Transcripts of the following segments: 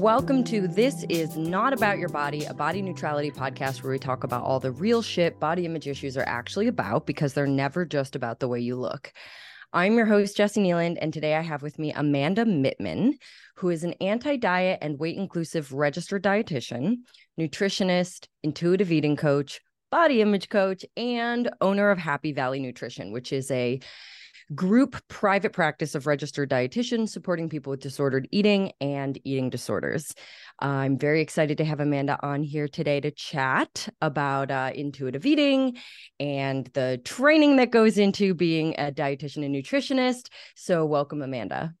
Welcome to This Is Not About Your Body, a body neutrality podcast where we talk about all the real shit body image issues are actually about, because they're never just about the way you look. I'm your host, Jessi Neeland, and today I have with me Amanda Mittman, who is an anti-diet and weight-inclusive registered dietitian, nutritionist, intuitive eating coach, body image coach, and owner of Happy Valley Nutrition, which is a group private practice of registered dietitians supporting people with disordered eating and eating disorders. I'm very excited to have Amanda on here today to chat about intuitive eating and the training that goes into being a dietitian and nutritionist. So welcome, Amanda.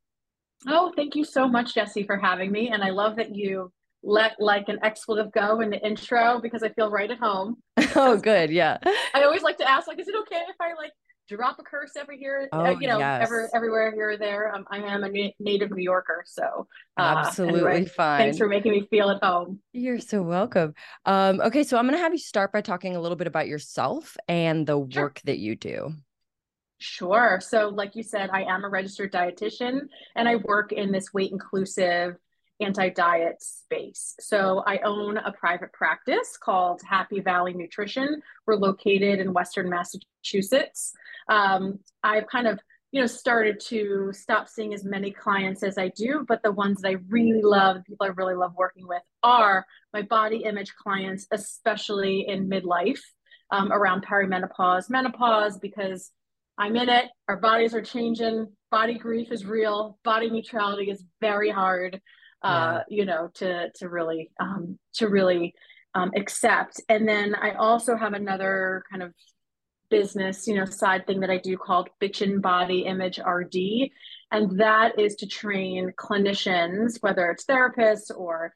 Oh, thank you so much, Jessi, for having me. And I love that you let like an expletive go in the intro because I feel right at home. Oh, good. Yeah. I always like to ask, like, is it okay if I like drop a curse every year, yes. everywhere here or there. I am a native New Yorker, so absolutely anyway, fine. Thanks for making me feel at home. You're so welcome. Okay, so I'm going to have you start by talking a little bit about yourself and the work that you do. Sure. So like you said, I am a registered dietitian and I work in this weight inclusive anti-diet space. So I own a private practice called Happy Valley Nutrition. We're located in Western Massachusetts. I've kind of, started to stop seeing as many clients as I do, but the ones that I really love, the people I really love working with are my body image clients, especially in midlife, around perimenopause, menopause, because I'm in it, our bodies are changing, body grief is real, body neutrality is very hard. to really accept. And then I also have another kind of business, side thing that I do called Bitchin' Body Image RD. And that is to train clinicians, whether it's therapists or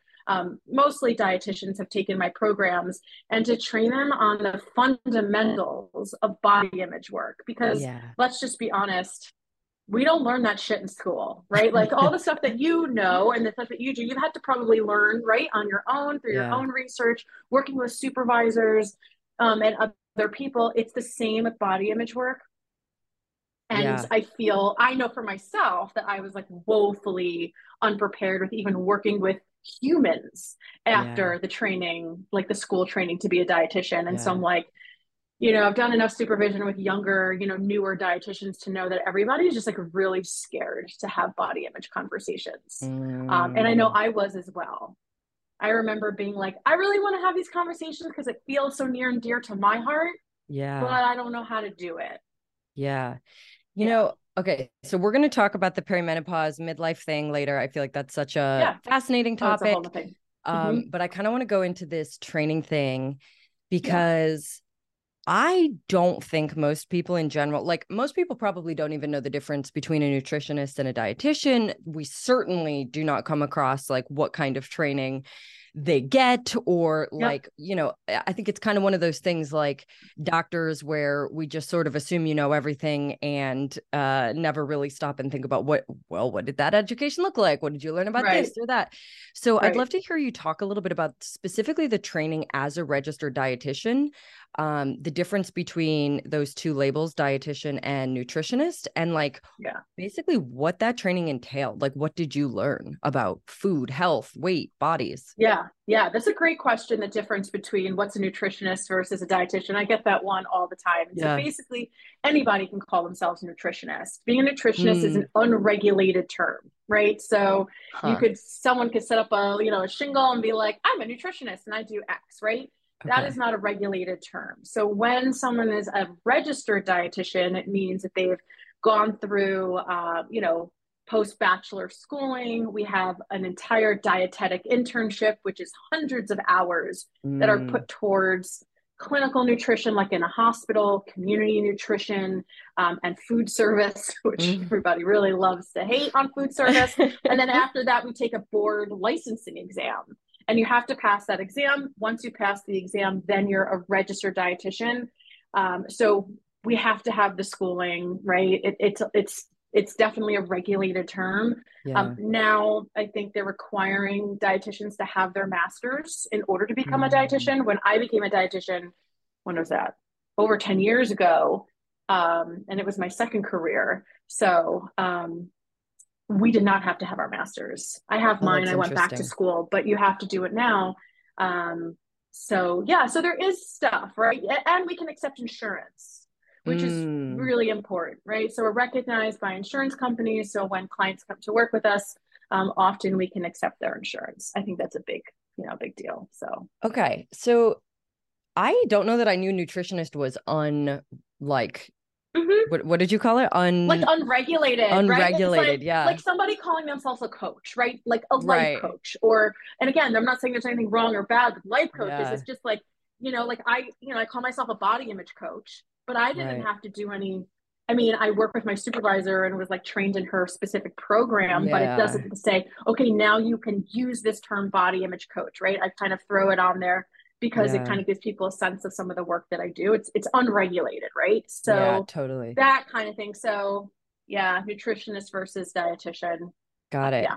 mostly dietitians have taken my programs, and to train them on the fundamentals of body image work. Because let's just be honest, we don't learn that shit in school, right? Like all the stuff that you know and the stuff that you do, you've had to probably learn, right? On your own, through your own research, working with supervisors and other people. It's the same with body image work. And I know for myself that I was like woefully unprepared with even working with humans after the training, like the school training to be a dietitian. And so I'm like, I've done enough supervision with younger, newer dietitians to know that everybody's just like really scared to have body image conversations. And I know I was as well. I remember being like, I really want to have these conversations because it feels so near and dear to my heart. Yeah. But I don't know how to do it. Yeah. Okay. So we're going to talk about the perimenopause midlife thing later. I feel like that's such a fascinating topic. It's a whole thing. But I kind of want to go into this training thing because I don't think most people in general, like most people probably don't even know the difference between a nutritionist and a dietitian. We certainly do not come across like what kind of training they get or like, I think it's kind of one of those things like doctors where we just sort of assume, everything and never really stop and think about what did that education look like? What did you learn about this or that? So I'd love to hear you talk a little bit about specifically the training as a registered dietitian, the difference between those two labels, dietitian and nutritionist, and like basically what that training entailed. Like, what did you learn about food, health, weight, bodies? Yeah. That's a great question. The difference between what's a nutritionist versus a dietitian. I get that one all the time. So basically anybody can call themselves a nutritionist. Being a nutritionist is an unregulated term, right? So someone could set up a, a shingle and be like, I'm a nutritionist and I do X, right? That is not a regulated term. So when someone is a registered dietitian, it means that they've gone through, post-bachelor schooling. We have an entire dietetic internship, which is hundreds of hours that are put towards clinical nutrition, like in a hospital, community nutrition, and food service, which everybody really loves to hate on food service. And then after that, we take a board licensing exam. And you have to pass that exam. Once you pass the exam, then you're a registered dietitian. So we have to have the schooling, right? It's definitely a regulated term. Now I think they're requiring dietitians to have their masters in order to become a dietitian. When I became a dietitian, when was that? Over 10 years ago. And it was my second career. So we did not have to have our masters. I have mine. I went back to school, but you have to do it now. So yeah, so there is stuff, right? And we can accept insurance, which is really important, right? So we're recognized by insurance companies. So when clients come to work with us, often we can accept their insurance. I think that's a big, you know, big deal. So, okay. So I don't know that I knew nutritionist was what did you call it? Unregulated. Unregulated, right? Like, yeah. Like somebody calling themselves a coach, right? Like a life coach, or, and again, I'm not saying there's anything wrong or bad with life coaches. Yeah. It's just like, you know, like I call myself a body image coach, but I didn't have to do any, I mean, I work with my supervisor and was like trained in her specific program, but it doesn't say, okay, now you can use this term body image coach, right? I kind of throw it on there because it kind of gives people a sense of some of the work that I do. It's unregulated, right? So totally that kind of thing. So yeah, nutritionist versus dietitian. Got it. Yeah.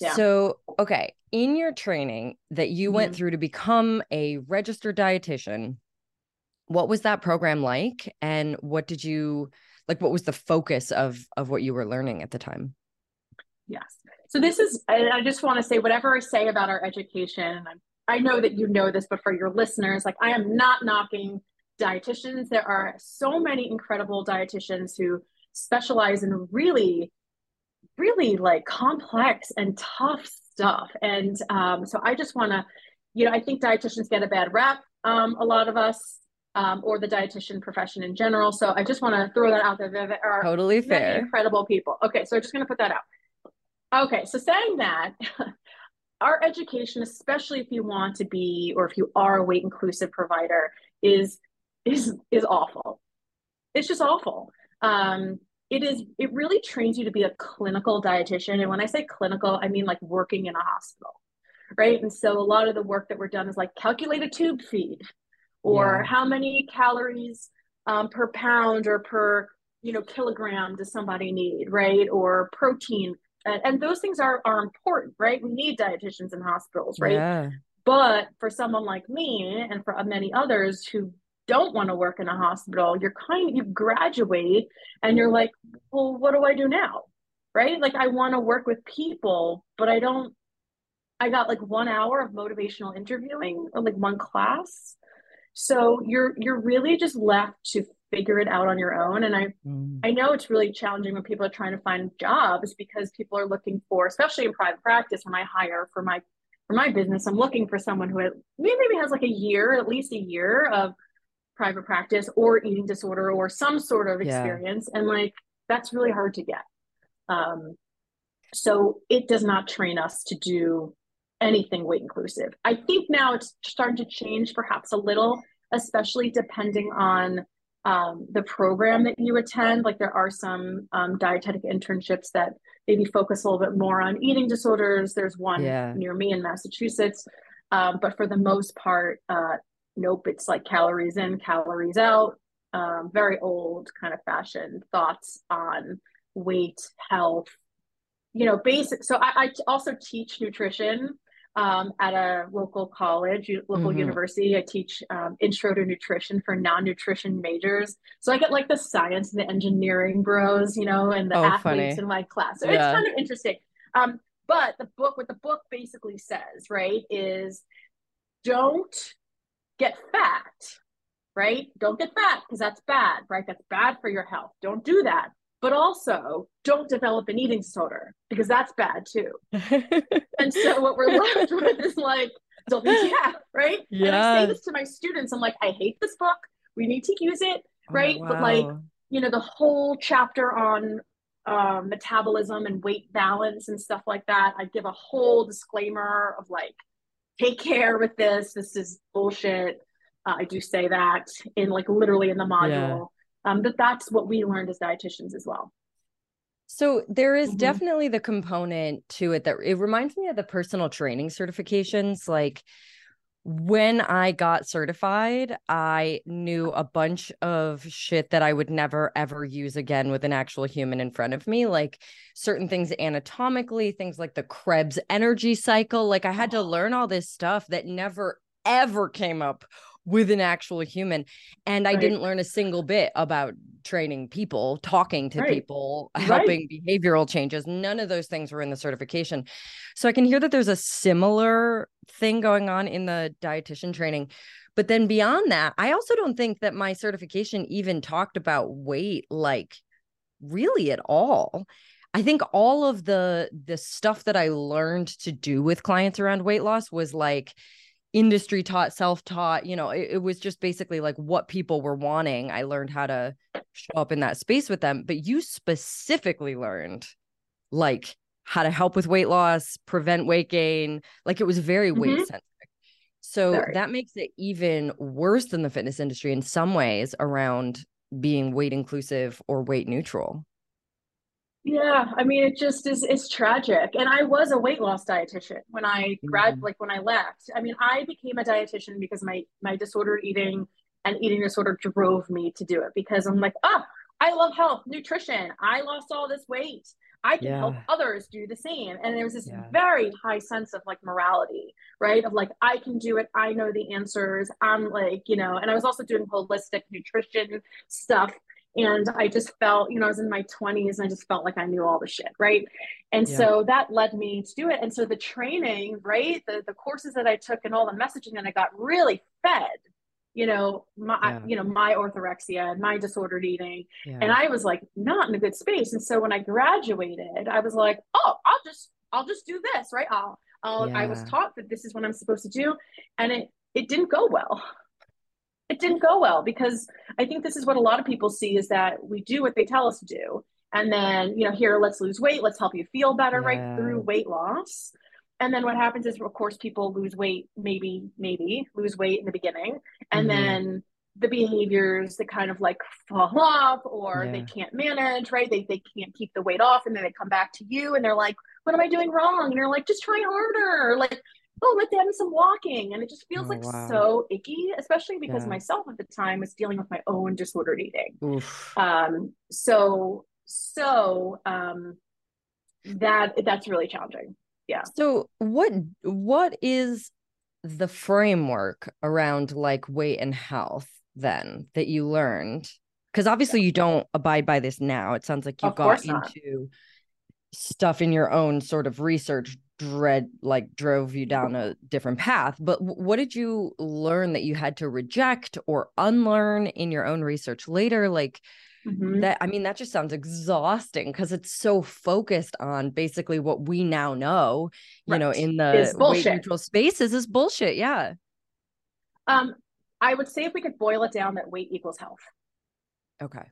Yeah. So, okay. In your training that you went through to become a registered dietitian, what was that program like? And what did you, like, what was the focus of what you were learning at the time? Yes. So this is, I just want to say, whatever I say about our education, I know that you know this, but for your listeners, like, I am not knocking dietitians. There are so many incredible dietitians who specialize in really, really like complex and tough stuff. And so I just want to, you know, I think dietitians get a bad rap, a lot of us, or the dietitian profession in general. So I just want to throw that out there. There are totally fair, incredible people. Okay. So I'm just going to put that out. Okay. So saying that, our education, especially if you want to be, or if you are a weight inclusive provider, is awful. It's just awful. It really trains you to be a clinical dietitian. And when I say clinical, I mean like working in a hospital, right? And so a lot of the work that we're done is like calculate a tube feed, or how many calories per pound or per, you know, kilogram does somebody need, right? Or protein. And those things are important, right? We need dietitians in hospitals, right? Yeah. But for someone like me and for many others who don't want to work in a hospital, you graduate and you're like, well, what do I do now? Right? Like, I want to work with people, but I got like 1 hour of motivational interviewing or like one class. So you're really just left to figure it out on your own. And I know it's really challenging when people are trying to find jobs, because people are looking for, especially in private practice, when I hire for my business, I'm looking for someone who maybe has like at least a year of private practice or eating disorder or some sort of experience. And like, that's really hard to get. So it does not train us to do anything weight inclusive. I think now it's starting to change perhaps a little, especially depending on the program that you attend. Like, there are some dietetic internships that maybe focus a little bit more on eating disorders. There's one near me in Massachusetts. But for the most part, nope, it's like calories in, calories out, very old kind of fashioned thoughts on weight, health, you know, basic. So I also teach nutrition at a local college, local university. I teach intro to nutrition for non-nutrition majors. So I get like the science and the engineering bros, you know, and the athletes in my class. So it's kind of interesting. But what the book basically says, right, is don't get fat, right? Don't get fat, because that's bad, right? That's bad for your health. Don't do that. But also don't develop an eating disorder, because that's bad too. And so what we're left with is like, right? Yeah. And I say this to my students, I'm like, I hate this book. We need to use it, right? But like, you know, the whole chapter on metabolism and weight balance and stuff like that, I give a whole disclaimer of like, take care with this. This is bullshit. I do say that in like literally in the module. Yeah. But that's what we learned as dietitians as well. So there is definitely the component to it that it reminds me of the personal training certifications. Like, when I got certified, I knew a bunch of shit that I would never, ever use again with an actual human in front of me. Like certain things anatomically, things like the Krebs energy cycle. Like, I had to learn all this stuff that never, ever came up with an actual human. And I didn't learn a single bit about training people, talking to people, helping behavioral changes. None of those things were in the certification. So I can hear that there's a similar thing going on in the dietitian training. But then beyond that, I also don't think that my certification even talked about weight, like really at all. I think all of the stuff that I learned to do with clients around weight loss was like industry taught, self-taught, you know, it was just basically like what people were wanting. I learned how to show up in that space with them, but you specifically learned like how to help with weight loss, prevent weight gain. Like it was very weight centric. So that makes it even worse than the fitness industry in some ways around being weight inclusive or weight neutral. Yeah. I mean, it just is, it's tragic. And I was a weight loss dietitian when I when I left. I mean, I became a dietitian because my disordered eating and eating disorder drove me to do it because I'm like, oh, I love health, nutrition. I lost all this weight. I can help others do the same. And there was this very high sense of like morality, right? Of like, I can do it. I know the answers. I'm like, you know, and I was also doing holistic nutrition stuff. And I just felt, you know, I was in my 20s and I just felt like I knew all the shit, right? And so that led me to do it. And so the training, right, the courses that I took and all the messaging that I got really fed, you know, my orthorexia and my disordered eating. Yeah. And I was like, not in a good space. And so when I graduated, I was like, oh, I'll just do this, right? I was taught that this is what I'm supposed to do. And it didn't go well. It didn't go well because I think this is what a lot of people see is that we do what they tell us to do. And then, you know, here, let's lose weight. Let's help you feel better right through weight loss. And then what happens is, of course, people lose weight, maybe lose weight in the beginning. And then the behaviors that kind of like fall off or they can't manage, right? They can't keep the weight off. And then they come back to you and they're like, what am I doing wrong? And you're like, just try harder. Like, oh, let's add some walking. And it just feels so icky, especially because myself at the time was dealing with my own disordered eating. That's really challenging. Yeah. So what is the framework around like weight and health then that you learned? Because obviously you don't abide by this now. It sounds like you got into stuff in your own sort of research dread, like drove you down a different path. But what did you learn that you had to reject or unlearn in your own research later? Like that, I mean, that just sounds exhausting because it's so focused on basically what we now know, you know, in the weight neutral spaces is bullshit. Yeah. I would say if we could boil it down that weight equals health. Okay.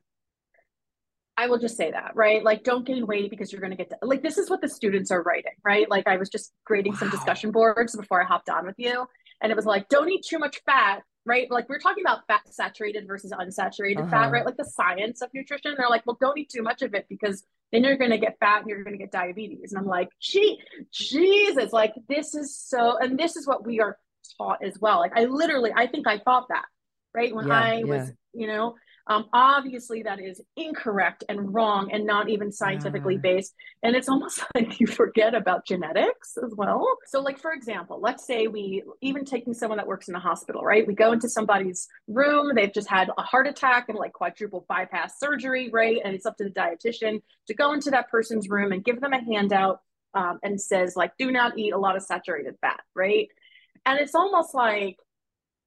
I will just say that, right? Like, don't gain weight because you're going to get like, this is what the students are writing, right? Like I was just grading some discussion boards before I hopped on with you. And it was like, don't eat too much fat, right? Like we're talking about fat, saturated versus unsaturated fat, right? Like the science of nutrition. They're like, well, don't eat too much of it because then you're going to get fat and you're going to get diabetes. And I'm like, Jesus, like this is so, and this is what we are taught as well. Like I think I thought that, right? When I was, you know, obviously that is incorrect and wrong and not even scientifically based. And it's almost like you forget about genetics as well. So like, for example, let's say we even taking someone that works in the hospital, right? We go into somebody's room, they've just had a heart attack and like quadruple bypass surgery, right? And it's up to the dietitian to go into that person's room and give them a handout and says like, do not eat a lot of saturated fat, right? And it's almost like,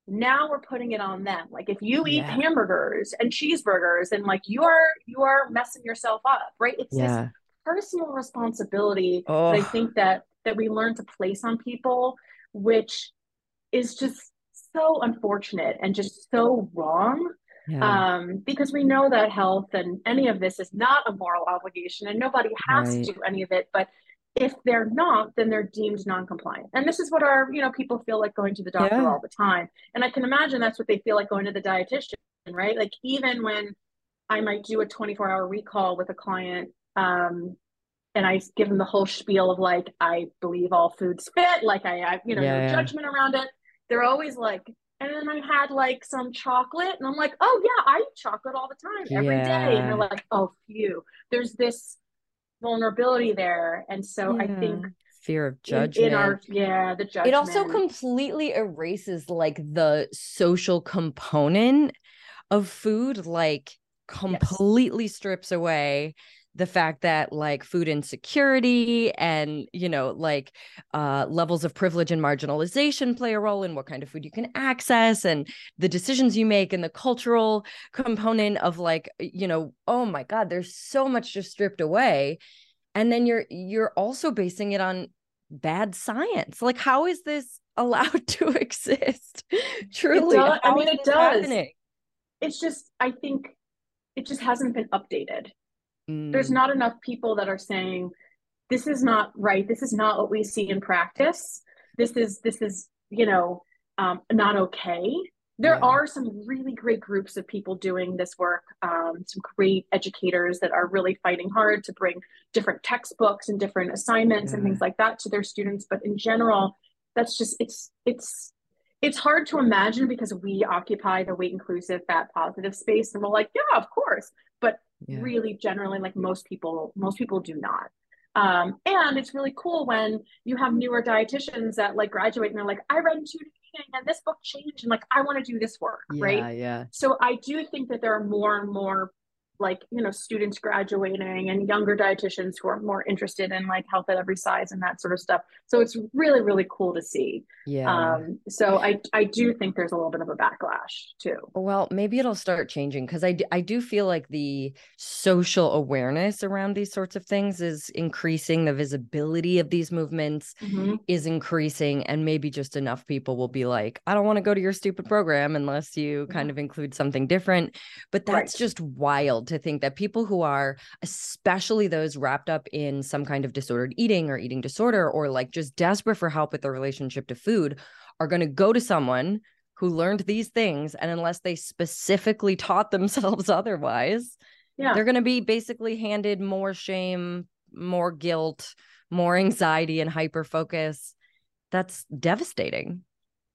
now we're putting it on them. Like if you eat hamburgers and cheeseburgers and like you are messing yourself up, right? It's this personal responsibility that I think that we learn to place on people, which is just so unfortunate and just so wrong. Yeah. Because we know that health and any of this is not a moral obligation and nobody has to do any of it, but if they're not, then they're deemed non-compliant. And this is what our, you know, people feel like going to the doctor all the time. And I can imagine that's what they feel like going to the dietitian, right? Like even when I might do a 24-hour recall with a client and I give them the whole spiel of like, I believe all food's fit, like I you know, no judgment around it. They're always like, and then I had like some chocolate and I'm like, oh yeah, I eat chocolate all the time every day. And they're like, oh, phew, there's this vulnerability there. And so I think fear of judgment in our the judgment. It also completely erases like the social component of food. Like completely strips away the fact that like food insecurity and, you know, like levels of privilege and marginalization play a role in what kind of food you can access and the decisions you make and the cultural component of like, you know, oh my God, there's so much just stripped away. And then you're also basing it on bad science. Like, how is this allowed to exist? Truly. I mean, it does. Happening? It's just, I think it just hasn't been updated. There's not enough people that are saying, this is not right. This is not what we see in practice. This is, you know, not okay. There are some really great groups of people doing this work. Some great educators that are really fighting hard to bring different textbooks and different assignments and things like that to their students. But in general, that's just, it's hard to imagine because we occupy the weight inclusive, fat positive space. And we're like, yeah, of course. But really generally, like most people do not. And it's really cool when you have newer dietitians that like graduate and they're like, I read Intuitive Eating and this book changed. And like, I want to do this work. Right. Yeah. So I do think that there are more and more like, you know, students graduating and younger dietitians who are more interested in like health at every size and that sort of stuff. So it's really, really cool to see. Yeah. So I do think there's a little bit of a backlash too. Well, maybe it'll start changing. Cause I do feel like the social awareness around these sorts of things is increasing. The visibility of these movements is increasing, and maybe just enough people will be like, I don't want to go to your stupid program unless you kind of include something different, but that's just wild to think that people who are, especially those wrapped up in some kind of disordered eating or eating disorder, or like just desperate for help with their relationship to food, are going to go to someone who learned these things. And unless they specifically taught themselves otherwise, they're going to be basically handed more shame, more guilt, more anxiety and hyper-focus. That's devastating.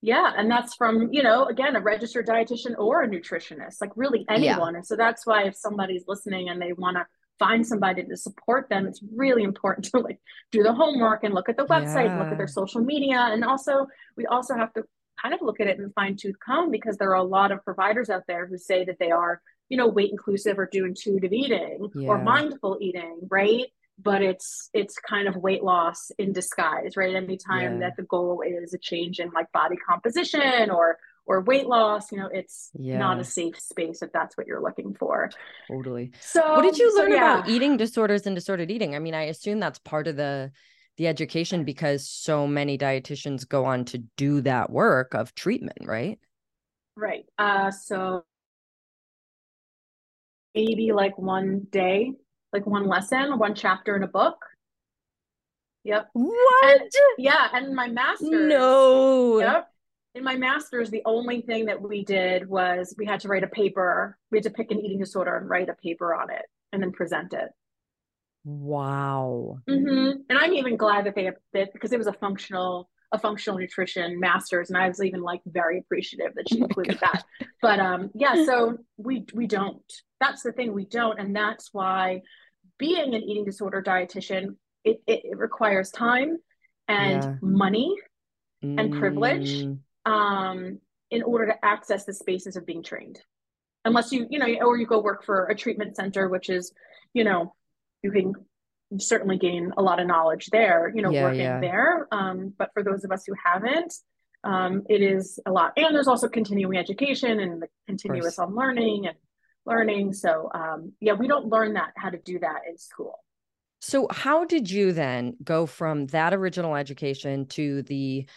Yeah. And that's from, you know, again, a registered dietitian or a nutritionist, like really anyone. Yeah. And so that's why if somebody's listening and they want to find somebody to support them, it's really important to like do the homework and look at the website, and look at their social media. And also, we also have to kind of look at it in fine tooth comb, because there are a lot of providers out there who say that they are, you know, weight inclusive or do intuitive eating or mindful eating, right? But it's kind of weight loss in disguise, right? Anytime that the goal is a change in like body composition or weight loss, you know, it's not a safe space if that's what you're looking for. Totally. So what did you learn about eating disorders and disordered eating? I mean, I assume that's part of the education, because so many dietitians go on to do that work of treatment, right? Right. So maybe like one day, like one lesson, one chapter in a book. Yep. What? And, yeah. And my master's. No. Yep. In my master's, the only thing that we did was we had to write a paper. We had to pick an eating disorder and write a paper on it and then present it. Wow. And I'm even glad that they have it, because it was a functional nutrition master's. And I was even like very appreciative that she included that. But yeah, so we don't. That's the thing, we don't. And that's why being an eating disorder dietitian, it requires time and money and privilege in order to access the spaces of being trained. Unless you, you know, or you go work for a treatment center, which is, you know, you can certainly gain a lot of knowledge there, you know, working there. But for those of us who haven't, it is a lot. And there's also continuing education and the continuous on learning. So yeah, we don't learn that, how to do that in school. So how did you then go from that original education to the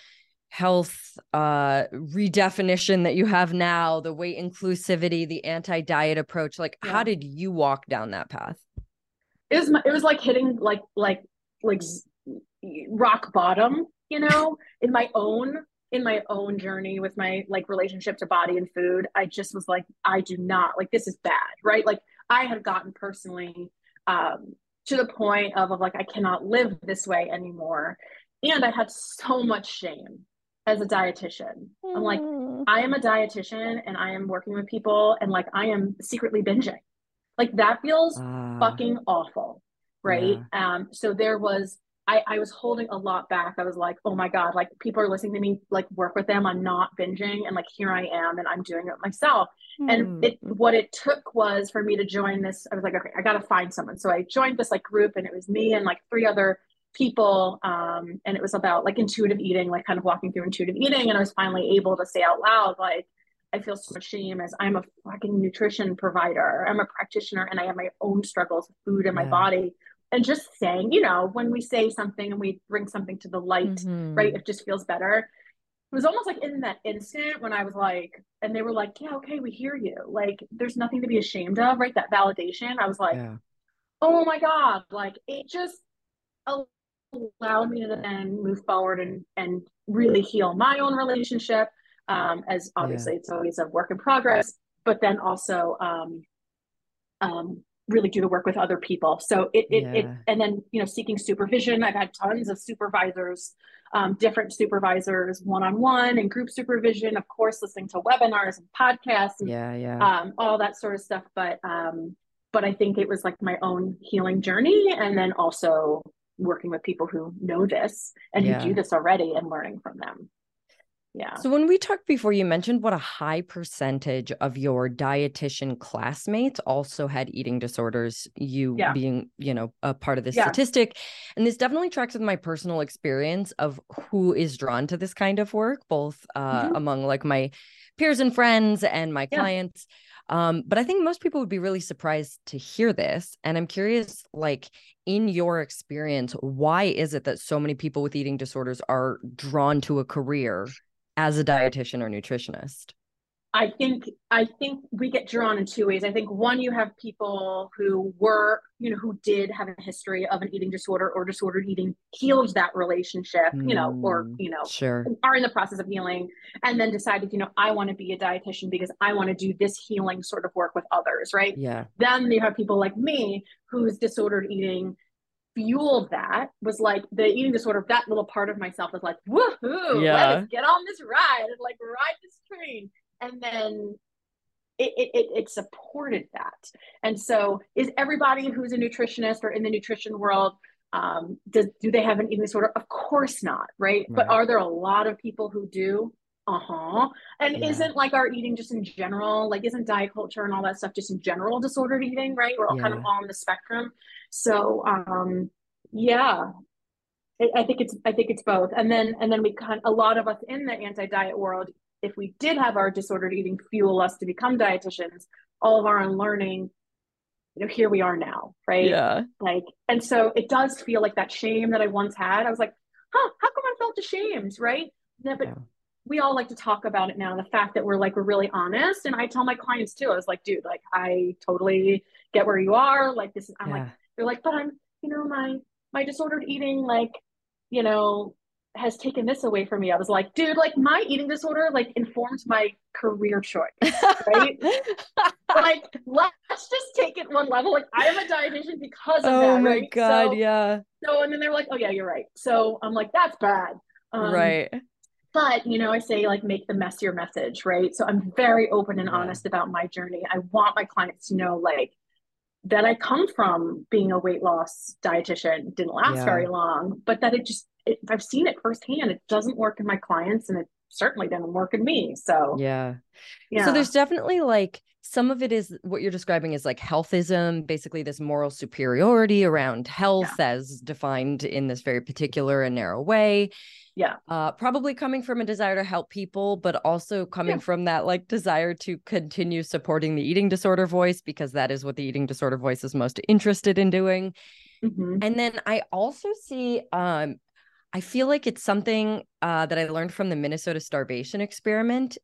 health redefinition that you have now, the weight inclusivity, the anti-diet approach? Like, how did you walk down that path? It was like hitting like rock bottom, you know, in my own journey with my like relationship to body and food. I just was like, I do not like, this is bad. Right. Like I had gotten personally to the point of like, I cannot live this way anymore. And I had so much shame as a dietitian. I'm like, I am a dietitian and I am working with people, and like, I am secretly binging. Like that feels fucking awful. Right. So there was I was holding a lot back. I was like, oh my God, like people are listening to me, like work with them on not binging. And like, here I am and I'm doing it myself. Mm. And what it took was for me to join this. I was like, okay, I got to find someone. So I joined this like group, and it was me and like 3 other people. And it was about like intuitive eating, like kind of walking through intuitive eating. And I was finally able to say out loud, like, I feel so much shame as I'm a fucking nutrition provider. I'm a practitioner and I have my own struggles with food and my body. And just saying, you know, when we say something and we bring something to the light, right? It just feels better. It was almost like in that instant when I was like, and they were like, yeah, okay, we hear you. Like, there's nothing to be ashamed of, right? That validation. I was like, oh my God. Like, it just allowed me to then move forward and really heal my own relationship. As obviously it's always a work in progress, but then also, really do the work with other people. So it and then, you know, seeking supervision. I've had tons of supervisors, different supervisors, one-on-one and group supervision, of course, listening to webinars and podcasts and, all that sort of stuff. But I think it was like my own healing journey. And then also working with people who know this and who do this already and learning from them. Yeah. So when we talked before, you mentioned what a high percentage of your dietitian classmates also had eating disorders, you being, you know, a part of this statistic. And this definitely tracks with my personal experience of who is drawn to this kind of work, both among like my peers and friends and my clients. But I think most people would be really surprised to hear this. And I'm curious, like in your experience, why is it that so many people with eating disorders are drawn to a career as a dietitian or nutritionist? I think we get drawn in 2 ways. I think one, you have people who were, you know, who did have a history of an eating disorder or disordered eating, healed that relationship, you know, or, you know, are in the process of healing, and then decided, you know, I want to be a dietitian because I want to do this healing sort of work with others, right? Yeah. Then you have people like me who's disordered eating fueled that, was like the eating disorder, that little part of myself was like, woohoo, let's get on this ride and like ride this train. And then it supported that. And so is everybody who's a nutritionist or in the nutrition world, do they have an eating disorder? Of course not, right? But are there a lot of people who do? And isn't like our eating just in general, like isn't diet culture and all that stuff just in general disordered eating, right? We're all kind of on the spectrum. So, I think it's both. And then we kind of, a lot of us in the anti-diet world, if we did have our disordered eating fuel us to become dietitians, all of our unlearning, you know, here we are now, right? Yeah. Like, and so it does feel like that shame that I once had. I was like, huh, how come I felt ashamed, right? Yeah, but we all like to talk about it now. The fact that we're really honest. And I tell my clients too, I was like, dude, like I totally get where you are. Like this is, I'm like, they're like, but I'm, you know, my disordered eating, like, you know, has taken this away from me. I was like, dude, like my eating disorder, like informs my career choice, right? Like, let's just take it one level. Like I am a dietitian because of that. Oh my right? God. So, yeah. So, and then they're like, oh yeah, you're right. So I'm like, that's bad. Right. But, you know, I say like, make the mess your message, right? So I'm very open and honest about my journey. I want my clients to know, like, that I come from being a weight loss dietitian, didn't last very long, but that it just, I've seen it firsthand. It doesn't work in my clients and it certainly didn't work in me. So So there's definitely like, some of it is what you're describing is like healthism, basically this moral superiority around health as defined in this very particular and narrow way. Yeah. Probably coming from a desire to help people, but also coming from that like desire to continue supporting the eating disorder voice, because that is what the eating disorder voice is most interested in doing. Mm-hmm. And then I also see, I feel like it's something that I learned from the Minnesota Starvation Experiment.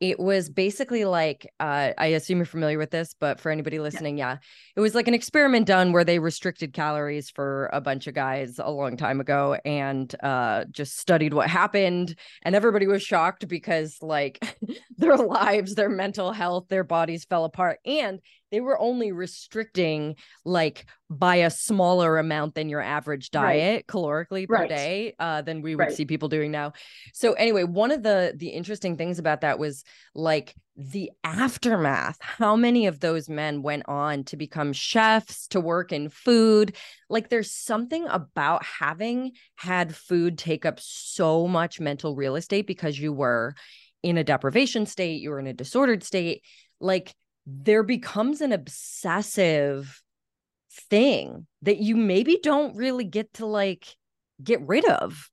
It was basically like, I assume you're familiar with this, but for anybody listening, it was like an experiment done where they restricted calories for a bunch of guys a long time ago and just studied what happened. And everybody was shocked because like their lives, their mental health, their bodies fell apart. And they were only restricting like by a smaller amount than your average diet calorically per day than we would see people doing now. So anyway, one of the interesting things about that was like the aftermath, how many of those men went on to become chefs, to work in food. Like there's something about having had food take up so much mental real estate because you were in a deprivation state, you were in a disordered state, like there becomes an obsessive thing that you maybe don't really get to like get rid of,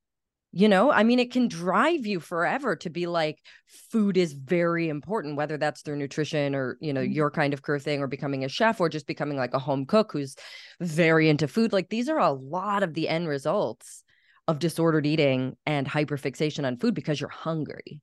you know? I mean, it can drive you forever to be like, food is very important, whether that's through nutrition or, you know, your kind of career thing or becoming a chef or just becoming like a home cook who's very into food. Like these are a lot of the end results of disordered eating and hyperfixation on food because you're hungry.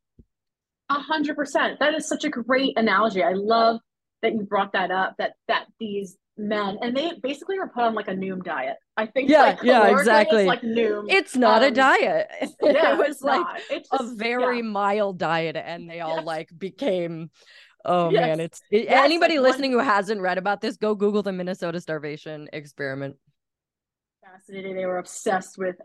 100%. That is such a great analogy. I love that you brought that up, that these men, and they basically were put on like a Noom diet. I think exactly. It's like Noom. It's not a diet. Yeah, it was like a very mild diet, and they all like became, man, anybody listening who hasn't read about this, go Google the Minnesota Starvation Experiment. Fascinating. They were obsessed with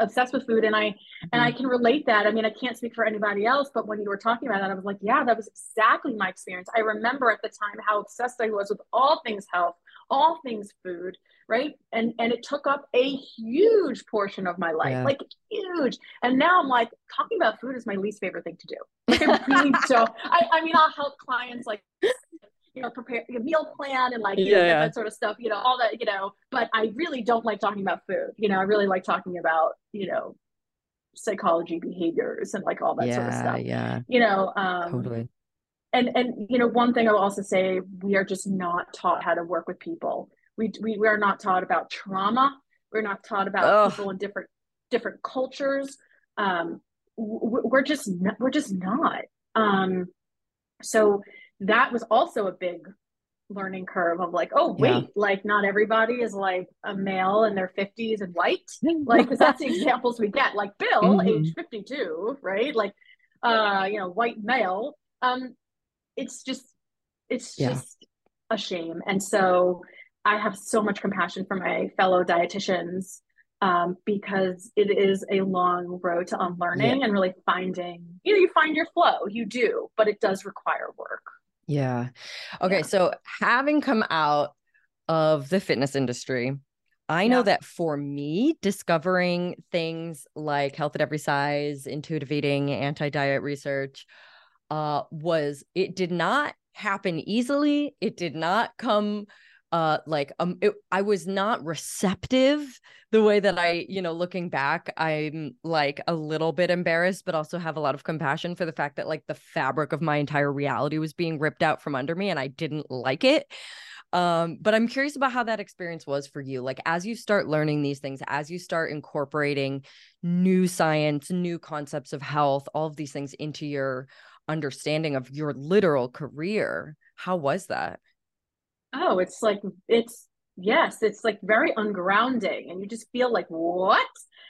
food. And I can relate that. I mean, I can't speak for anybody else, but when you were talking about that, I was like, yeah, that was exactly my experience. I remember at the time how obsessed I was with all things health, all things food. Right. And it took up a huge portion of my life, like huge. And now I'm like, talking about food is my least favorite thing to do. I really don't. I mean, I'll help clients like, you know, prepare a meal plan and like that sort of stuff, you know, all that, you know, but I really don't like talking about food. You know, I really like talking about, you know, psychology, behaviors, and like all that sort of stuff, you know, totally. And, you know, one thing I'll also say, we are just not taught how to work with people. We are not taught about trauma. We're not taught about people in different cultures. We're just not. So that was also a big learning curve of like, oh wait, like not everybody is like a male in their 50s and white, like, cause that's the examples we get, like Bill, age 52, right? Like, you know, white male. It's just a shame. And so I have so much compassion for my fellow dietitians, because it is a long road to unlearning and really finding, you know, you find your flow, you do, but it does require work. Yeah. Okay. Yeah. So having come out of the fitness industry, I know that for me, discovering things like health at every size, intuitive eating, anti-diet research, it did not happen easily. It did not come I was not receptive the way that I, you know, looking back, I'm like a little bit embarrassed, but also have a lot of compassion for the fact that like the fabric of my entire reality was being ripped out from under me and I didn't like it. But I'm curious about how that experience was for you. Like, as you start learning these things, as you start incorporating new science, new concepts of health, all of these things into your understanding of your literal career, how was that? Oh, it's like very ungrounding, and you just feel like, what?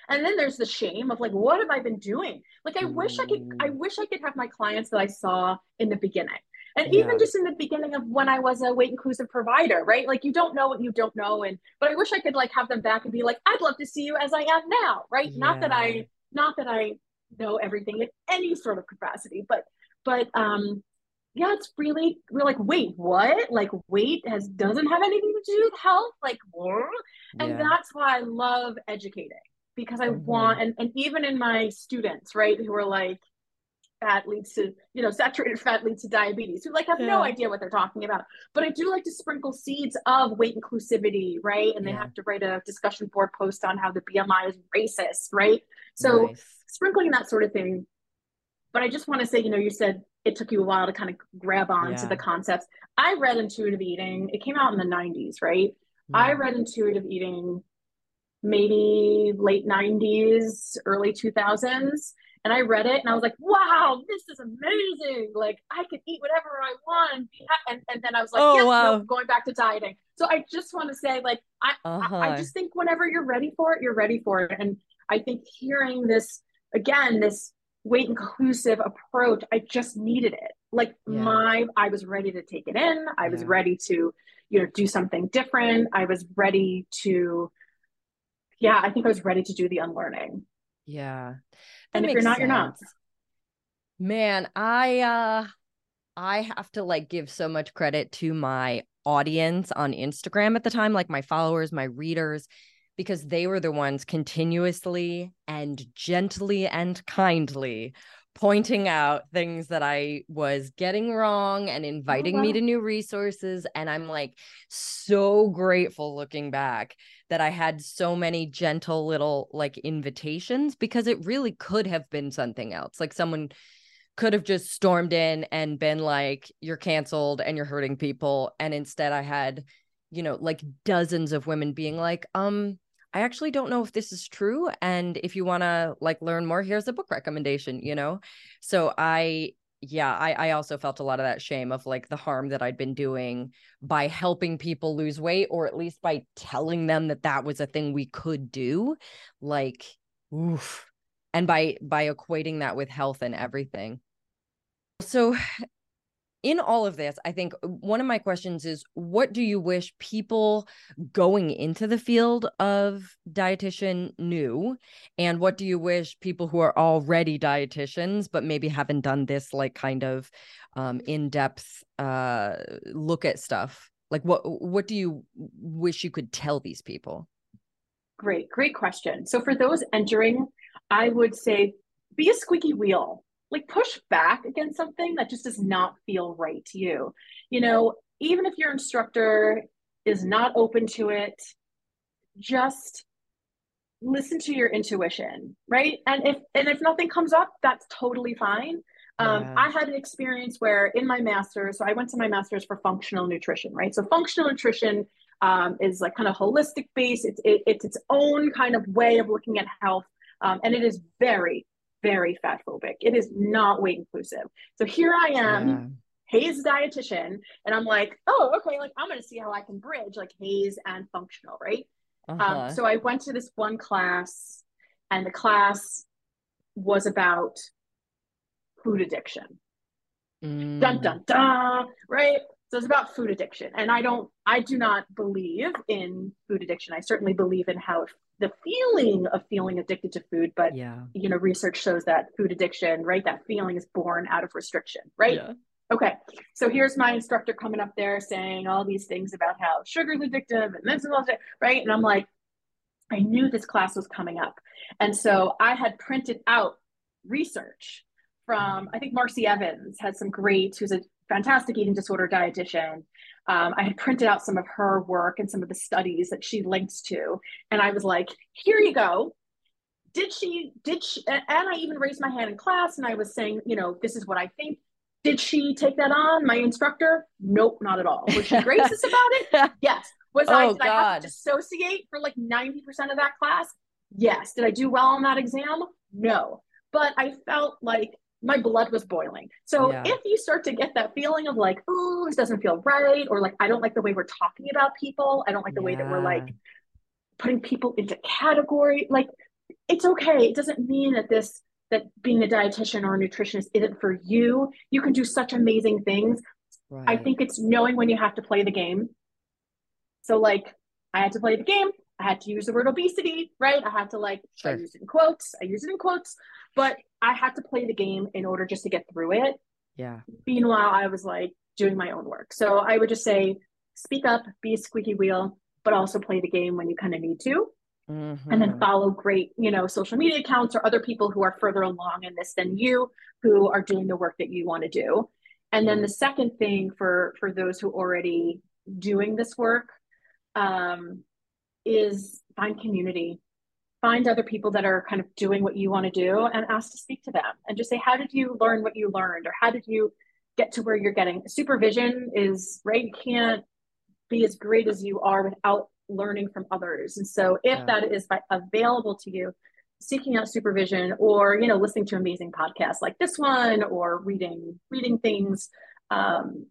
And then there's the shame of like, what have I been doing? Like, I wish I could have my clients that I saw in the beginning. And even just in the beginning of when I was a weight inclusive provider, right? Like, you don't know what you don't know. But I wish I could like have them back and be like, I'd love to see you as I am now. Right. Yeah. Not that I know everything in any sort of capacity, but yeah, it's really, we're like, wait, what? Like, weight doesn't have anything to do with health. Like, what? And that's why I love educating, because I want, and even in my students, right, who are like, fat leads to, you know, saturated fat leads to diabetes, who like have no idea what they're talking about. But I do like to sprinkle seeds of weight inclusivity, right? And they have to write a discussion board post on how the BMI is racist, right? So sprinkling that sort of thing. But I just want to say, you know, you said it took you a while to kind of grab on to the concepts. I read Intuitive Eating. It came out in the 90s, right? Mm-hmm. I read Intuitive Eating maybe late 90s, early 2000s. And I read it and I was like, wow, this is amazing. Like, I can eat whatever I want. And then I was like, no, going back to dieting. So I just want to say, like, I just think whenever you're ready for it, you're ready for it. And I think hearing this, again, this weight inclusive approach, I just needed it. Like I was ready to take it in. I was ready to, you know, do something different. I was ready to, yeah, I think I was ready to do the unlearning. Yeah. And if you're not, you're not. Man, I have to like give so much credit to my audience on Instagram at the time, like my followers, my readers, because they were the ones continuously and gently and kindly pointing out things that I was getting wrong and inviting me to new resources. And I'm like so grateful looking back that I had so many gentle little like invitations, because it really could have been something else. Like someone could have just stormed in and been like, you're canceled and you're hurting people. And instead I had, you know, like dozens of women being like, I actually don't know if this is true. And if you want to like learn more, here's a book recommendation, you know? So I also felt a lot of that shame of like the harm that I'd been doing by helping people lose weight, or at least by telling them that that was a thing we could do. Like, oof. And by equating that with health and everything. So in all of this, I think one of my questions is, what do you wish people going into the field of dietitian knew? And what do you wish people who are already dietitians, but maybe haven't done this like kind of in-depth look at stuff? Like what do you wish you could tell these people? Great question. So for those entering, I would say, be a squeaky wheel. Like push back against something that just does not feel right to you. You know, even if your instructor is not open to it, just listen to your intuition, right? And if nothing comes up, that's totally fine. Yeah. I had an experience where in my master's, so I went to my master's for functional nutrition, right? So functional nutrition is like kind of holistic based. It's its own kind of way of looking at health. And it is very, very fat phobic. It is not weight inclusive. So here I am, Hayes dietitian, and I'm like, oh, okay, like I'm going to see how I can bridge like Hayes and functional, right? So I went to this one class, and the class was about food addiction. Dun dun dun, right? So it's about food addiction, and I do not believe in food addiction. I certainly believe in how the feeling of feeling addicted to food, but you know, research shows that food addiction, right? That feeling is born out of restriction, right? Yeah. Okay. So here's my instructor coming up there saying all these things about how sugar's addictive and this and all that, right? And I'm like, I knew this class was coming up. And so I had printed out research from, I think Marci Evans had some great, who's a fantastic eating disorder dietitian. I had printed out some of her work and some of the studies that she links to. And I was like, here you go. Did she, and I even raised my hand in class and I was saying, you know, this is what I think. Did she take that on, my instructor? Nope, not at all. Was she racist about it? Yes. Did I have to dissociate for like 90% of that class? Yes. Did I do well on that exam? No. But I felt like my blood was boiling. So if you start to get that feeling of like, ooh, this doesn't feel right, or like, I don't like the way we're talking about people. I don't like the way that we're like putting people into category. Like, it's okay. It doesn't mean that being a dietitian or a nutritionist isn't for you. You can do such amazing things. Right. I think it's knowing when you have to play the game. So like, I had to play the game. I had to use the word obesity, right? I had to I use it in quotes. But I had to play the game in order just to get through it. Yeah. Meanwhile, I was like doing my own work. So I would just say, speak up, be a squeaky wheel, but also play the game when you kind of need to. Mm-hmm. And then follow great, you know, social media accounts or other people who are further along in this than you, who are doing the work that you want to do. And then the second thing for those who are already doing this work, is find community, find other people that are kind of doing what you want to do, and ask to speak to them and just say, how did you learn what you learned? Or how did you get to where you're getting? Supervision is, right? You can't be as great as you are without learning from others. And so if that is available to you, seeking out supervision, or, you know, listening to amazing podcasts like this one, or reading things, and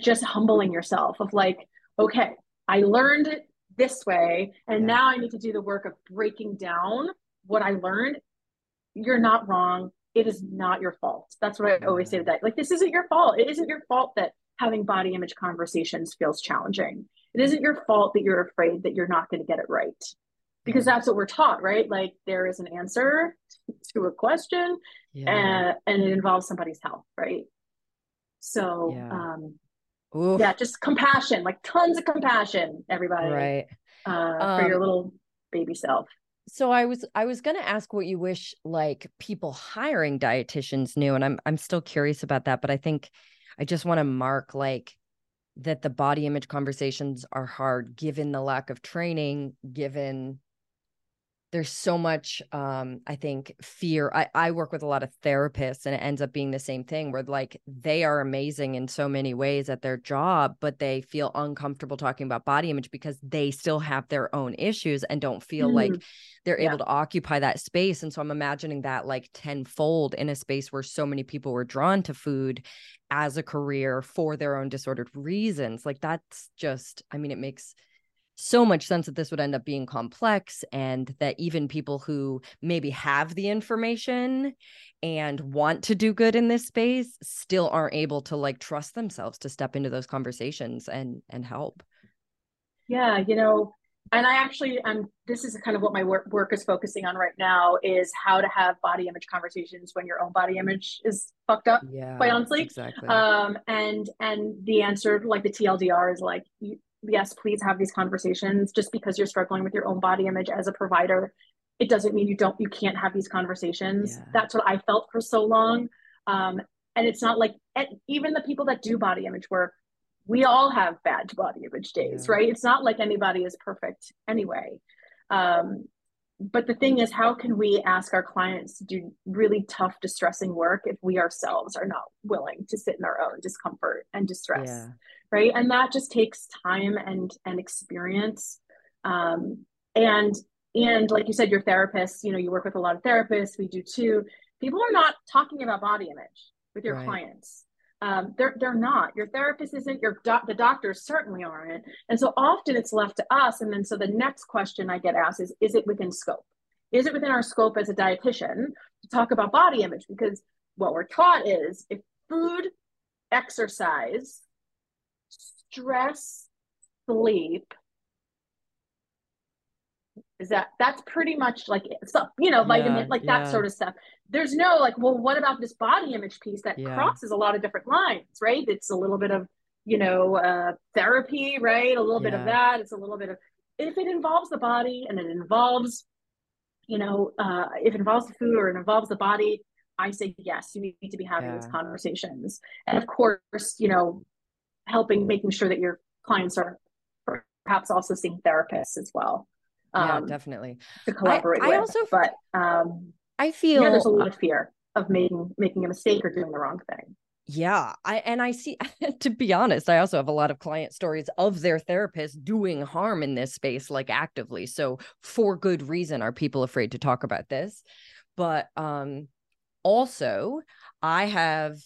just humbling yourself of like, okay, I learned it this way, and now I need to do the work of breaking down what I learned. You're not wrong. It is not your fault. That's what I always say to that. Like, this isn't your fault. It isn't your fault that having body image conversations feels challenging. It isn't your fault that you're afraid that you're not going to get it right, because that's what we're taught, right? Like there is an answer to a question and it involves somebody's health, right? So just compassion, like tons of compassion, everybody, right? For your little baby self. So I was going to ask what you wish like people hiring dietitians knew, and I'm still curious about that, but I think I just want to mark like that the body image conversations are hard given the lack of training, given there's so much, I think, fear. I work with a lot of therapists and it ends up being the same thing where like they are amazing in so many ways at their job, but they feel uncomfortable talking about body image because they still have their own issues and don't feel like they're able to occupy that space. And so I'm imagining that like tenfold in a space where so many people were drawn to food as a career for their own disordered reasons. Like that's just, I mean, it makes so much sense that this would end up being complex and that even people who maybe have the information and want to do good in this space still aren't able to like trust themselves to step into those conversations and help. Yeah. You know, and I actually, this is kind of what my work is focusing on right now is how to have body image conversations when your own body image is fucked up, quite honestly. Exactly. And the answer, like the TLDR is like, yes, please have these conversations. Just because you're struggling with your own body image as a provider, it doesn't mean you can't have these conversations. Yeah. That's what I felt for so long. And it's not like, even the people that do body image work, we all have bad body image days, right? It's not like anybody is perfect anyway. But the thing is, how can we ask our clients to do really tough, distressing work if we ourselves are not willing to sit in our own discomfort and distress, right? And that just takes time and experience. And like you said, your therapists, you know, you work with a lot of therapists, we do too. People are not talking about body image with your clients. They're not. Your therapist isn't, the doctors certainly aren't. And so often it's left to us. And then, so the next question I get asked is it within scope? Is it within our scope as a dietitian to talk about body image? Because what we're taught is if food, exercise, stress, sleep, that's pretty much like stuff, you know, vitamin, like that sort of stuff. There's no like, well, what about this body image piece that crosses a lot of different lines, right? It's a little bit of, you know, therapy, right? A little bit of that. It's a little bit of, if it involves the body and it involves, you know, if it involves the food or it involves the body, I say, yes, you need to be having these conversations. And of course, you know, making sure that your clients are perhaps also seeing therapists as well. Definitely to collaborate with. I feel there's a lot of fear of making a mistake or doing the wrong thing. Yeah. I see, to be honest, I also have a lot of client stories of their therapists doing harm in this space, like actively. So for good reason, are people afraid to talk about this? But also I have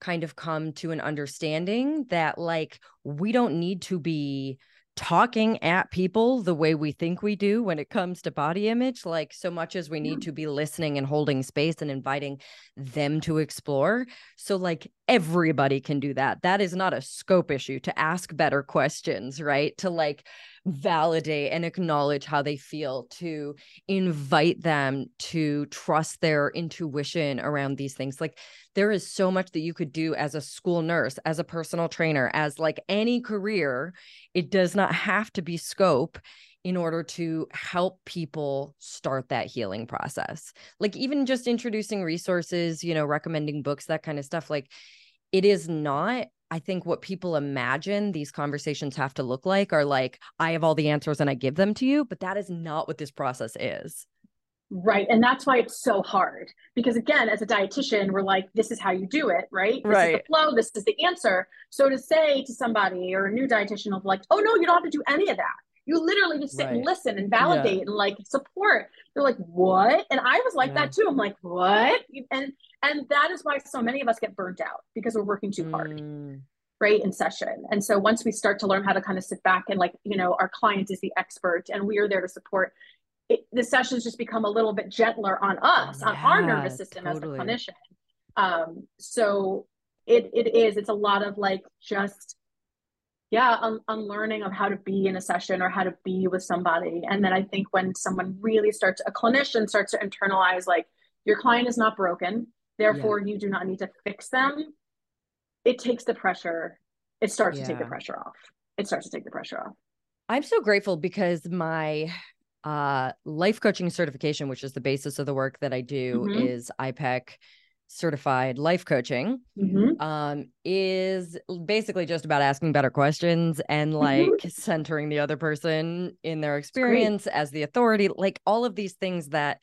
kind of come to an understanding that like, we don't need to be talking at people the way we think we do when it comes to body image, like so much as we need to be listening and holding space and inviting them to explore. So like everybody can do that. That is not a scope issue to ask better questions, right? To like validate and acknowledge how they feel, to invite them to trust their intuition around these things. Like there is so much that you could do as a school nurse, as a personal trainer, as like any career. It does not have to be scope in order to help people start that healing process. Like even just introducing resources, you know, recommending books, that kind of stuff. Like it is not, I think, what people imagine these conversations have to look like are like, I have all the answers and I give them to you, but that is not what this process is. Right. And that's why it's so hard, because again, as a dietitian, we're like, this is how you do it, right? This is the flow, this is the answer. So to say to somebody or a new dietitian of like, oh no, you don't have to do any of that. You literally just sit and listen and validate and like support. They're like, what? And I was like that too. I'm like, what? And that is why so many of us get burnt out, because we're working too hard, right? In session. And so once we start to learn how to kind of sit back and like, you know, our client is the expert and we are there to support, the sessions just become a little bit gentler on us, on our nervous system as a clinician. So It is. It's a lot of like just, yeah, unlearning of how to be in a session or how to be with somebody. And then I think when someone really starts, a clinician starts to internalize, like, your client is not broken, therefore you do not need to fix them. It takes the pressure. It starts to take the pressure off. I'm so grateful because my life coaching certification, which is the basis of the work that I do, is IPEC certified life coaching, is basically just about asking better questions and like centering the other person in their experience as the authority, like all of these things that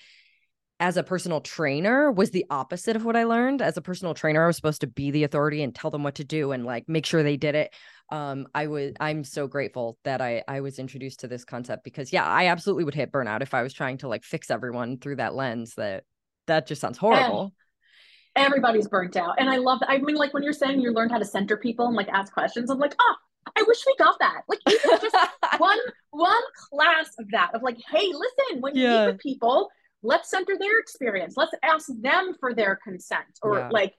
as a personal trainer was the opposite of what I learned. As a personal trainer, I was supposed to be the authority and tell them what to do and like make sure they did it. I'm so grateful that I was introduced to this concept because I absolutely would hit burnout if I was trying to like fix everyone through that lens. That just sounds horrible. Everybody's burnt out. And I love that. I mean, like when you're saying you learned how to center people and like ask questions, I'm like, I wish we got that. Like even just one class of that, of like, hey, listen, when you meet with people, let's center their experience. Let's ask them for their consent, or like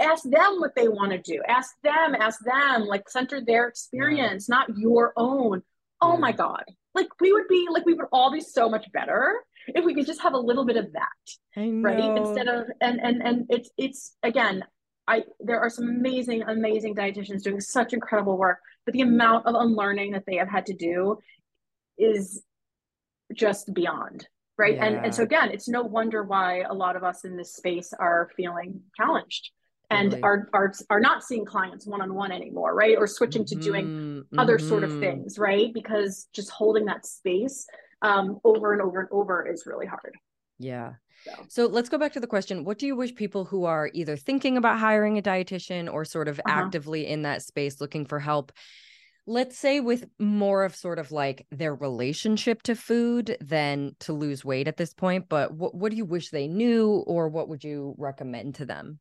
ask them what they want to do. Ask them, like center their experience, not your own. Oh my God. Like we would all be so much better if we could just have a little bit of that, right? Instead of, and it's again, there are some amazing, amazing dietitians doing such incredible work, but the amount of unlearning that they have had to do is just beyond, right? Yeah. And so again, it's no wonder why a lot of us in this space are feeling challenged and are not seeing clients one-on-one anymore, right? Or switching to doing other sort of things, right? Because just holding that space over and over and over is really hard. Yeah. So let's go back to the question. What do you wish people who are either thinking about hiring a dietitian or sort of actively in that space looking for help, let's say with more of sort of like their relationship to food than to lose weight at this point, but what do you wish they knew, or what would you recommend to them?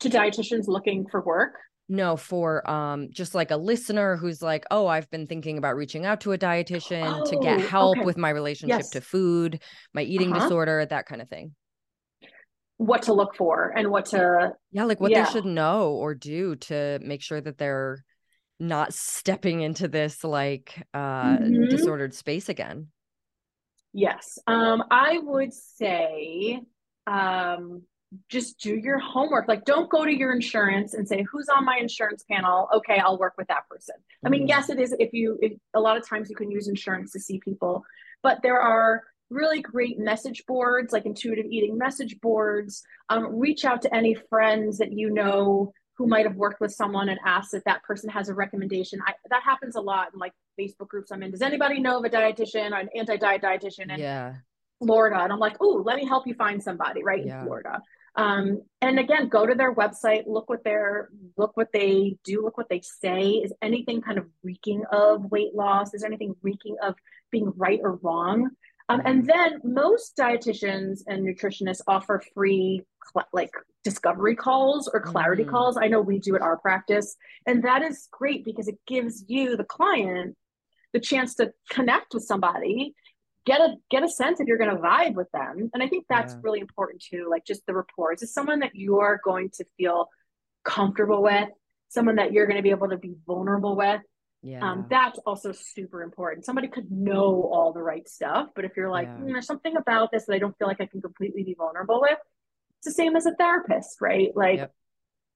To dietitians looking for work? No, for just like a listener who's like, oh, I've been thinking about reaching out to a dietitian to get help with my relationship to food, my eating disorder, that kind of thing. What to look for and what to... Yeah, like what they should know or do to make sure that they're not stepping into this like disordered space again. Yes. I would say... just do your homework. Like, don't go to your insurance and say, who's on my insurance panel? Okay, I'll work with that person. I mean, yes, it is. If a lot of times you can use insurance to see people, but there are really great message boards, like intuitive eating message boards. Reach out to any friends that you know who might have worked with someone and ask if that person has a recommendation. That happens a lot in like Facebook groups I'm in. Does anybody know of a dietitian or an anti-diet dietitian in Florida? And I'm like, oh, let me help you find somebody in Florida. And again, go to their website, look what they do, look what they say. Is anything kind of reeking of weight loss? Is there anything reeking of being right or wrong? And then most dietitians and nutritionists offer free like discovery calls or clarity calls. I know we do at our practice, and that is great because it gives you, the client, the chance to connect with somebody, get a sense if you're going to vibe with them. And I think that's really important too. Like just the rapport. Is someone that you are going to feel comfortable with, someone that you're going to be able to be vulnerable with. Yeah. That's also super important. Somebody could know all the right stuff, but if you're like, there's something about this that I don't feel like I can completely be vulnerable with. It's the same as a therapist, right? Like,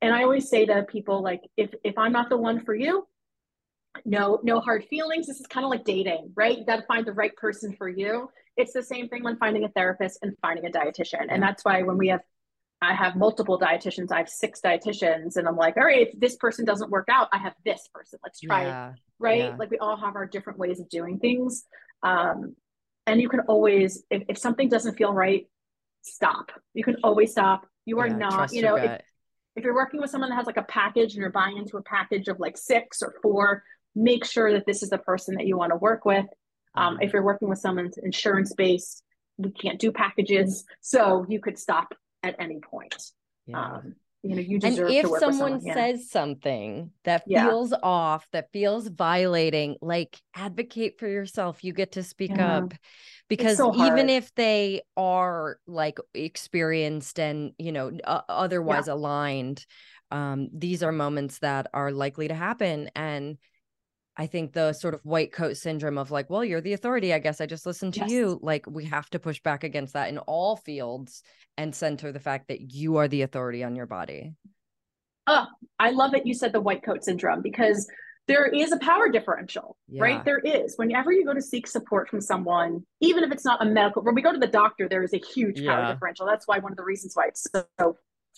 and I always say to people, like, if I'm not the one for you, no hard feelings. This is kind of like dating, right? You got to find the right person for you. It's the same thing when finding a therapist and finding a dietitian. And that's why when I have multiple dietitians, I have 6 dietitians, and I'm like, all right, if this person doesn't work out, I have this person, let's try it. Right? Yeah. Like we all have our different ways of doing things. And you can always, if something doesn't feel right, stop. You can always stop. You are not, you know, if you're working with someone that has like a package and you're buying into a package of like 6 or 4, make sure that this is the person that you want to work with. If you're working with someone's insurance-based, we can't do packages. So you could stop at any point. Yeah. You know, you deserve to work with someone. And if someone says something that feels off, that feels violating, like advocate for yourself. You get to speak up, because so even if they are like experienced and, you know, otherwise aligned, These are moments that are likely to happen. And I think the sort of white coat syndrome of like, well, you're the authority, I guess I just listened to you. Like, we have to push back against that in all fields and center the fact that you are the authority on your body. Oh, I love it. You said the white coat syndrome, because there is a power differential, right? There is. Whenever you go to seek support from someone, even if it's not a medical, when we go to the doctor, there is a huge power differential. That's why one of the reasons why it's so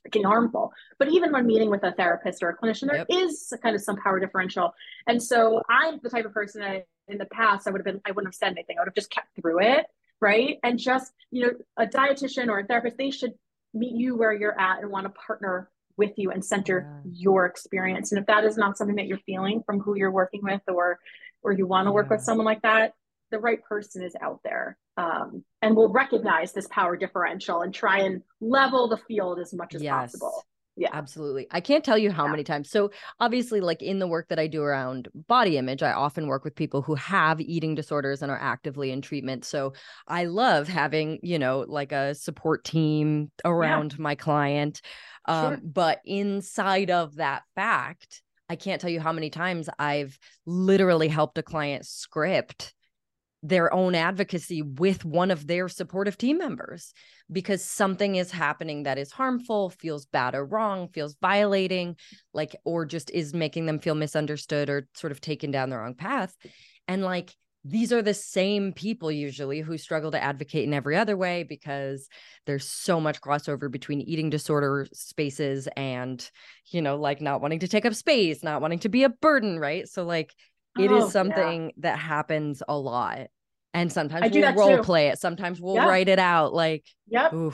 freaking harmful. But even when meeting with a therapist or a clinician, there is kind of some power differential. And so I'm the type of person that in the past, I wouldn't have said anything. I would have just kept through it, right? And just, you know, a dietitian or a therapist, they should meet you where you're at and want to partner with you and center your experience. And if that is not something that you're feeling from who you're working with, or you want to work with someone like that, the right person is out there, and will recognize this power differential and try and level the field as much as possible. Yeah, absolutely. I can't tell you how many times. So obviously, like in the work that I do around body image, I often work with people who have eating disorders and are actively in treatment. So I love having, you know, like a support team around my client. But inside of that fact, I can't tell you how many times I've literally helped a client script their own advocacy with one of their supportive team members, because something is happening that is harmful, feels bad or wrong, feels violating, like, or just is making them feel misunderstood or sort of taken down the wrong path. And like, these are the same people usually who struggle to advocate in every other way, because there's so much crossover between eating disorder spaces and, you know, like not wanting to take up space, not wanting to be a burden, right? So like, it is something that happens a lot. And sometimes we'll role play it. Sometimes we'll write it out. Like, one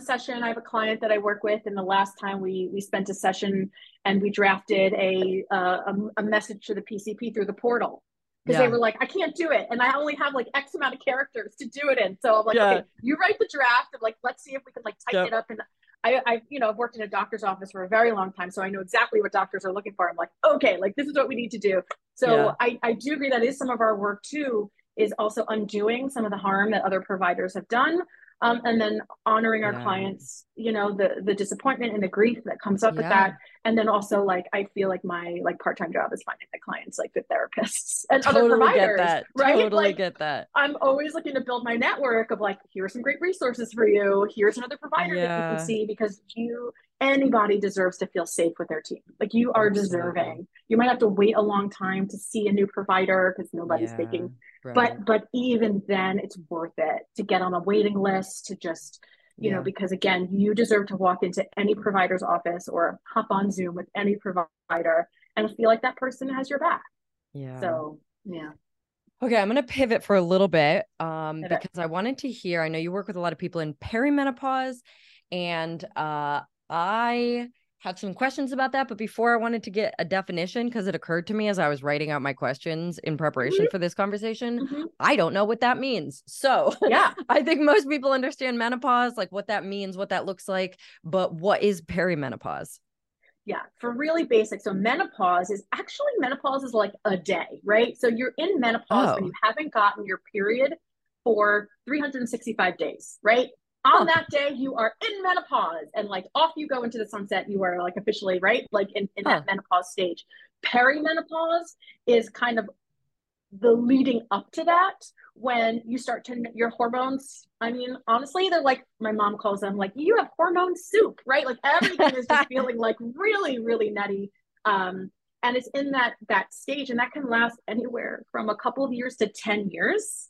session, I have a client that I work with, and the last time we spent a session and we drafted a message to the PCP through the portal, because they were like, I can't do it. And I only have like X amount of characters to do it in. So I'm like, okay, you write the draft. I'm like, let's see if we can like tighten it up. And I've worked in a doctor's office for a very long time, so I know exactly what doctors are looking for. I'm like, okay, like this is what we need to do. So I do agree that is some of our work too, is also undoing some of the harm that other providers have done. And then honoring our clients, you know, the disappointment and the grief that comes up with that. And then also like, I feel like my like part-time job is finding the clients like good therapists and other providers, right? Totally like, get that. I'm always looking to build my network of like, here are some great resources for you. Here's another provider that you can see, because anybody deserves to feel safe with their team. Like you are deserving. You might have to wait a long time to see a new provider because nobody's taking, but even then it's worth it to get on a waiting list, to just, you know, because again, you deserve to walk into any provider's office or hop on Zoom with any provider and feel like that person has your back. Yeah. So, yeah. Okay, I'm going to pivot for a little bit because I wanted to hear, I know you work with a lot of people in perimenopause, and I have some questions about that, but before I wanted to get a definition, because it occurred to me as I was writing out my questions in preparation for this conversation, I don't know what that means. So I think most people understand menopause, like what that means, what that looks like, but what is perimenopause? Yeah, for really basic. So menopause is like a day, right? So you're in menopause when you haven't gotten your period for 365 days, right? On that day, you are in menopause, and like off you go into the sunset. You are like officially, right? Like in that menopause stage. Perimenopause is kind of the leading up to that, when you start to, your hormones, I mean, honestly, they're like, my mom calls them like, you have hormone soup, right? Like everything is just feeling like really, really nutty. And it's in that stage, and that can last anywhere from a couple of years to 10 years.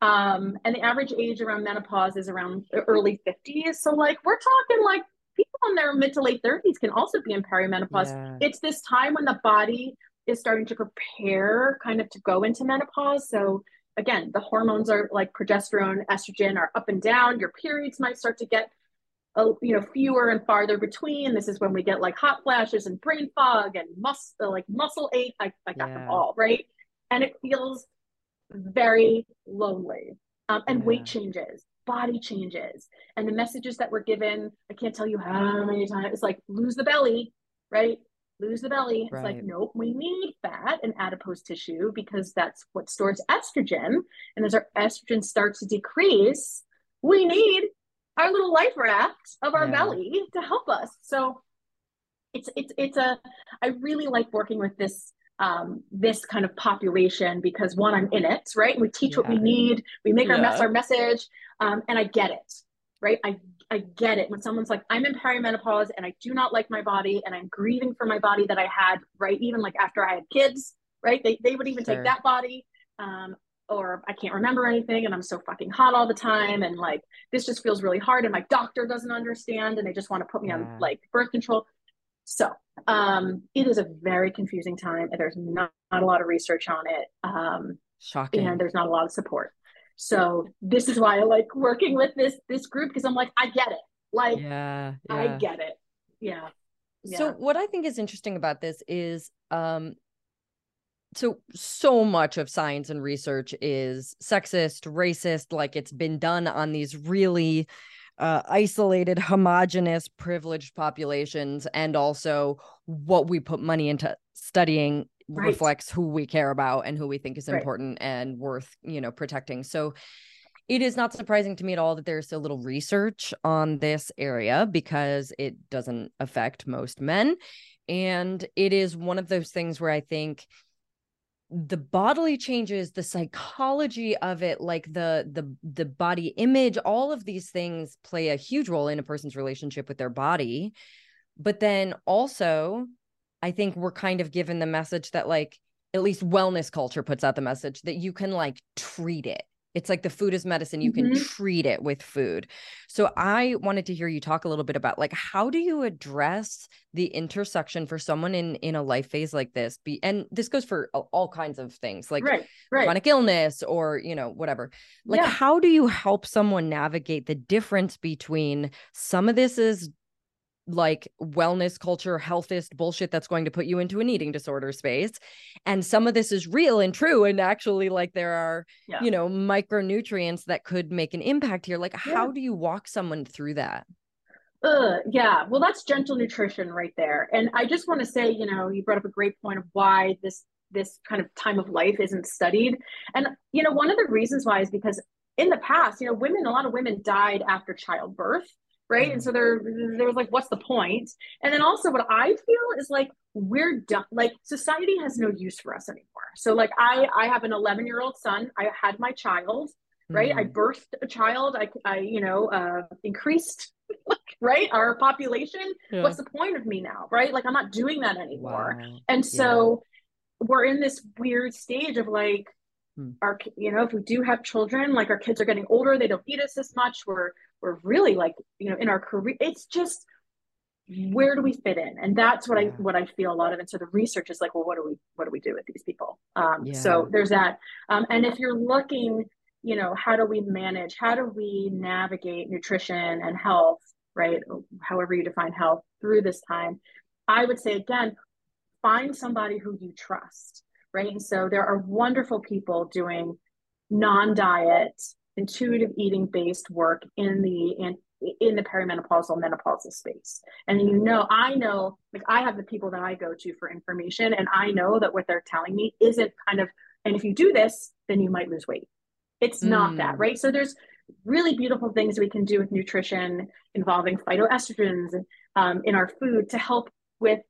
And the average age around menopause is around early 50s. So like, we're talking like people in their mid to late 30s can also be in perimenopause. Yeah. It's this time when the body is starting to prepare kind of to go into menopause. So again, the hormones are like progesterone, estrogen are up and down. Your periods might start to get, fewer and farther between. This is when we get like hot flashes and brain fog and muscle ache. I got them all, right? And it feels very lonely, and weight changes, body changes, and the messages that we're given, I can't tell you how many times, it's like, lose the belly, right? Lose the belly. It's like, nope, we need fat and adipose tissue, because that's what stores estrogen. And as our estrogen starts to decrease, we need our little life raft of our belly to help us. So I really like working with this this kind of population because one, I'm in it, right? We teach what we need, we make our message, and I get it, right? I get it when someone's like, I'm in perimenopause and I do not like my body and I'm grieving for my body that I had, right? Even like after I had kids, right? They would even take that body, or I can't remember anything and I'm so fucking hot all the time. And like, this just feels really hard and my doctor doesn't understand and they just want to put me on like birth control. So it is a very confusing time and there's not a lot of research on it. Shocking. And there's not a lot of support. So this is why I like working with this group, because I'm like, I get it. Like, I get it. Yeah. So what I think is interesting about this is, so much of science and research is sexist, racist, like it's been done on these really isolated, homogenous, privileged populations. And also what we put money into studying reflects who we care about and who we think is important and worth, protecting. So it is not surprising to me at all that there's so little research on this area because it doesn't affect most men. And it is one of those things where I think the bodily changes, the psychology of it, like the body image, all of these things play a huge role in a person's relationship with their body. But then also, I think we're kind of given the message that, like, at least wellness culture puts out the message that you can like treat it. It's like the food is medicine. You can treat it with food. So I wanted to hear you talk a little bit about, like, how do you address the intersection for someone in a life phase like this? And this goes for all kinds of things, like chronic illness or, whatever. Like, how do you help someone navigate the difference between some of this is like wellness culture, healthist bullshit that's going to put you into an eating disorder space, and some of this is real and true, and actually, like, there are micronutrients that could make an impact here. Like, how do you walk someone through that? Well, that's gentle nutrition right there. And I just want to say, you brought up a great point of why this kind of time of life isn't studied, and one of the reasons why is because in the past, a lot of women died after childbirth. Right. And so there was like, what's the point? And then also what I feel is like, we're done. Like, society has no use for us anymore. So like, I have an 11-year-old son. I had my child, right? I birthed a child. I increased our population. Yeah. What's the point of me now? Right. Like, I'm not doing that anymore. Wow. And so we're in this weird stage of like, our, if we do have children, like, our kids are getting older, they don't need us as much. We're really like, in our career, it's just, where do we fit in? And that's what I feel a lot of. And so the research is like, well, what do we do with these people? So there's that. And if you're looking, how do we manage, how do we navigate nutrition and health, right? However you define health through this time, I would say, again, find somebody who you trust, right? And so there are wonderful people doing non-diet, intuitive eating based work in the perimenopausal, menopausal space. And I know, like, I have the people that I go to for information, and I know that what they're telling me isn't kind of, and if you do this, then you might lose weight. It's not that, right? So there's really beautiful things we can do with nutrition involving phytoestrogens in our food to help with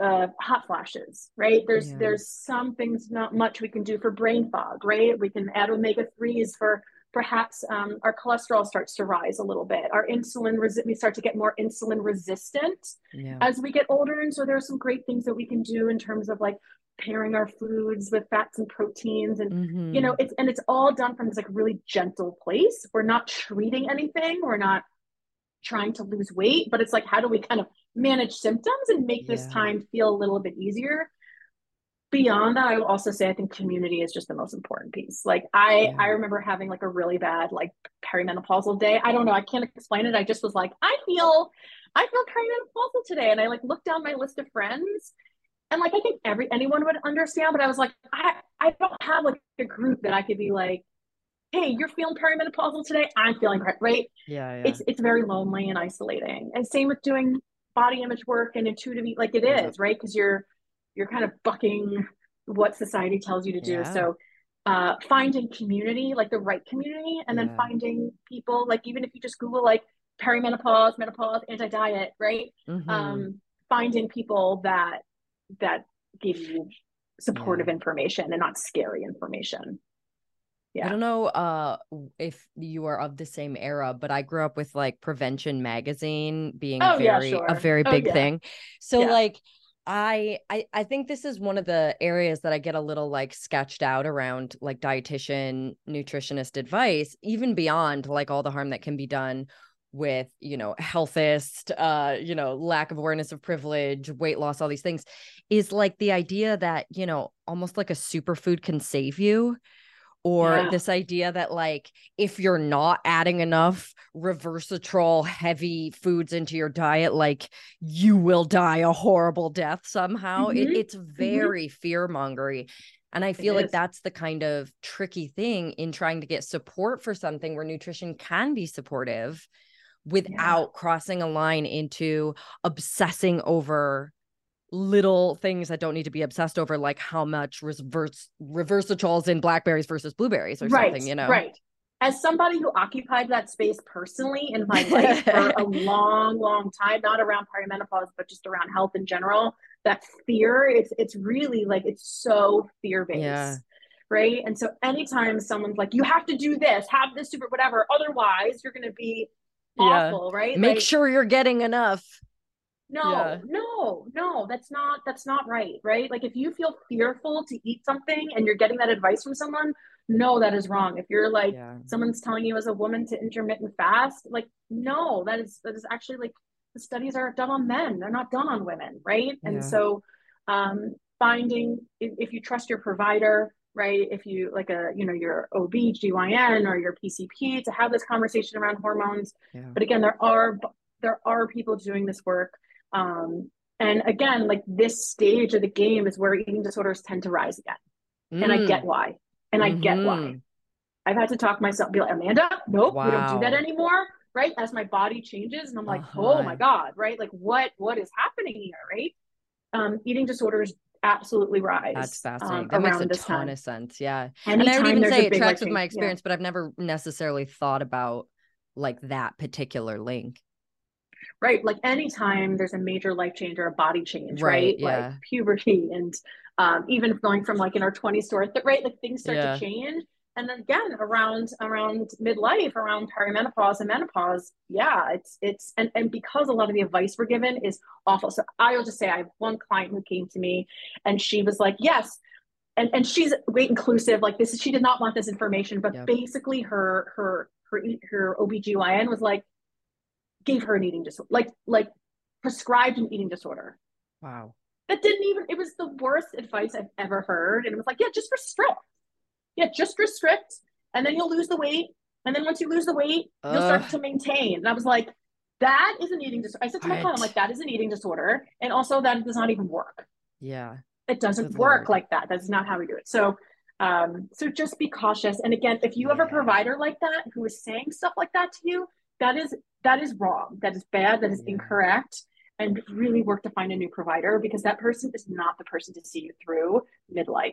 hot flashes, right? There's some things, not much we can do for brain fog, right? We can add omega-3s for perhaps our cholesterol starts to rise a little bit. Our insulin, we start to get more insulin resistant as we get older. And so there are some great things that we can do in terms of like pairing our foods with fats and proteins. And, it's all done from this like really gentle place. We're not treating anything. We're not trying to lose weight, but it's like, how do we kind of manage symptoms and make this time feel a little bit easier? Beyond that, I will also say, I think community is just the most important piece. Like, I remember having like a really bad, like, perimenopausal day. I don't know. I can't explain it. I just was like, I feel perimenopausal today. And I like looked down my list of friends, and like, I think anyone would understand, but I was like, I don't have like a group that I could be like, hey, you're feeling perimenopausal today. I'm feeling great, right? Yeah. It's very lonely and isolating. And same with doing body image work and intuitive, like, it is, right? Because you're kind of bucking what society tells you to do. So finding community, like the right community, and then finding people, like, even if you just Google like perimenopause, menopause, anti-diet, right? Mm-hmm. Finding people that give you supportive information and not scary information. Yeah. I don't know if you are of the same era, but I grew up with like Prevention magazine being a very big thing. So like I think this is one of the areas that I get a little like sketched out around, like dietitian, nutritionist advice, even beyond like all the harm that can be done with, you know, healthist, lack of awareness of privilege, weight loss, all these things, is like the idea that, you know, almost like a superfood can save you. Or this idea that like, if you're not adding enough resveratrol heavy foods into your diet, like you will die a horrible death somehow. Mm-hmm. It's very fear-mongery. And I feel like that's the kind of tricky thing in trying to get support for something where nutrition can be supportive without crossing a line into obsessing over little things that don't need to be obsessed over, like how much resveratrol is in blackberries versus blueberries or something, you know? Right. As somebody who occupied that space personally in my life for a long, long time, not around perimenopause, but just around health in general, that fear, it's really like, it's so fear-based, right? And so anytime someone's like, you have to do this, have this super, whatever, otherwise you're going to be awful, right? Make sure you're getting enough. No, that's not right. Right. Like if you feel fearful to eat something and you're getting that advice from someone, no, that is wrong. If you're like, someone's telling you as a woman to intermittent fast, like, no, that is actually like the studies are done on men. They're not done on women. Right. Yeah. And so, finding if you trust your provider, right. If you like your OB/GYN or your PCP to have this conversation around hormones, but again, there are people doing this work. And again, like this stage of the game is where eating disorders tend to rise again. And I get why. And I get why. I've had to talk myself, be like, Amanda, nope, we don't do that anymore. Right. As my body changes. And I'm like, oh my God. Right. Like what is happening here? Right. Eating disorders absolutely rise. That's fascinating. That makes a ton of sense. Yeah. And I would even say it tracks with my experience, but I've never necessarily thought about like that particular link. Right. Like anytime there's a major life change or a body change, right? Like puberty and even going from like in our 20s to our right? Like things start to change. And then again, around midlife, around perimenopause and menopause. Yeah. It's, and because a lot of the advice we're given is awful. So I'll just say I have one client who came to me and she was like, yes. And she's weight inclusive. Like this, she did not want this information, but basically her OB/GYN was like, gave her an eating disorder, like prescribed an eating disorder. Wow. That didn't even, it was the worst advice I've ever heard. And it was like, just restrict. Just restrict. And then you'll lose the weight. And then once you lose the weight, you'll start to maintain. And I was like, that is an eating disorder. I said to my client, I'm like, that is an eating disorder. And also that does not even work. Yeah. It doesn't work like that. That's not how we do it. So, so just be cautious. And again, if you have a provider like that, who is saying stuff like that to you, that is wrong. That is bad. That is incorrect. And really work to find a new provider because that person is not the person to see you through midlife.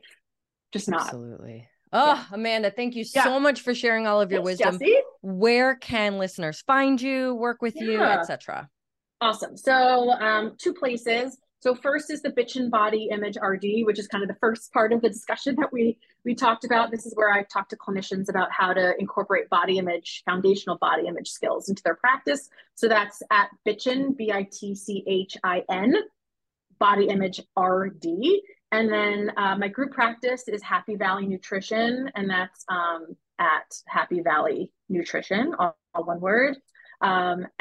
Just not. Absolutely. Oh, Amanda, thank you so much for sharing all of your wisdom. Jessi. Where can listeners find you, work with you, etc.? Awesome. So two places. So first is the Bitchin' Body Image RD, which is kind of the first part of the discussion that we talked about. This is where I talk to clinicians about how to incorporate body image, foundational body image skills into their practice. So that's at Bitchin, BITCHIN, Body Image RD. And then my group practice is Happy Valley Nutrition, and that's at Happy Valley Nutrition, all one word. And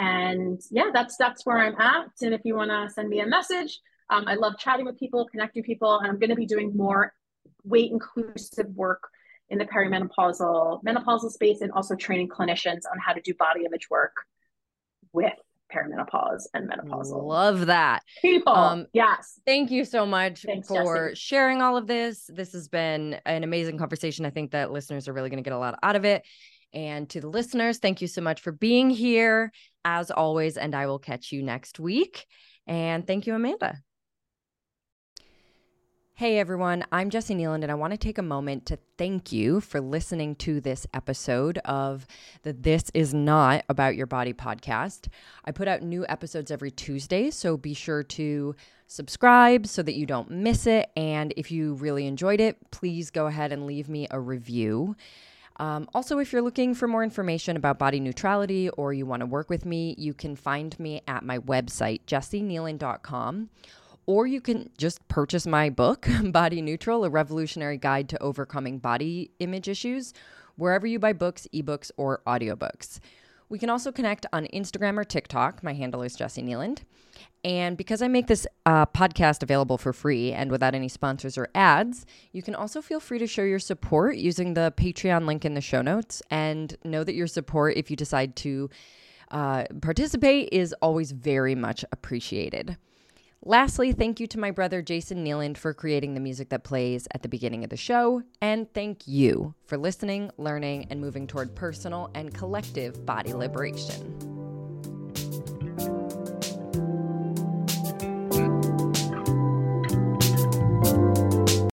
that's where I'm at. And if you want to send me a message, I love chatting with people, connecting people, and I'm going to be doing more weight inclusive work in the menopausal space and also training clinicians on how to do body image work with perimenopause and menopausal. Love that. People. Yes. Thank you so much for Jessi. Sharing all of this. This has been an amazing conversation. I think that listeners are really going to get a lot out of it. And to the listeners, thank you so much for being here as always. And I will catch you next week. And thank you, Amanda. Hey everyone, I'm Jessi Neeland and I want to take a moment to thank you for listening to this episode of the This Is Not About Your Body podcast. I put out new episodes every Tuesday, so be sure to subscribe so that you don't miss it. And if you really enjoyed it, please go ahead and leave me a review. Also, if you're looking for more information about body neutrality or you want to work with me, you can find me at my website, jessineeland.com. Or you can just purchase my book, Body Neutral, A Revolutionary Guide to Overcoming Body Image Issues, wherever you buy books, ebooks, or audiobooks. We can also connect on Instagram or TikTok. My handle is Jessi Neeland. And because I make this podcast available for free and without any sponsors or ads, you can also feel free to show your support using the Patreon link in the show notes. And know that your support, if you decide to participate, is always very much appreciated. Lastly, thank you to my brother, Jason Neeland, for creating the music that plays at the beginning of the show. And thank you for listening, learning, and moving toward personal and collective body liberation.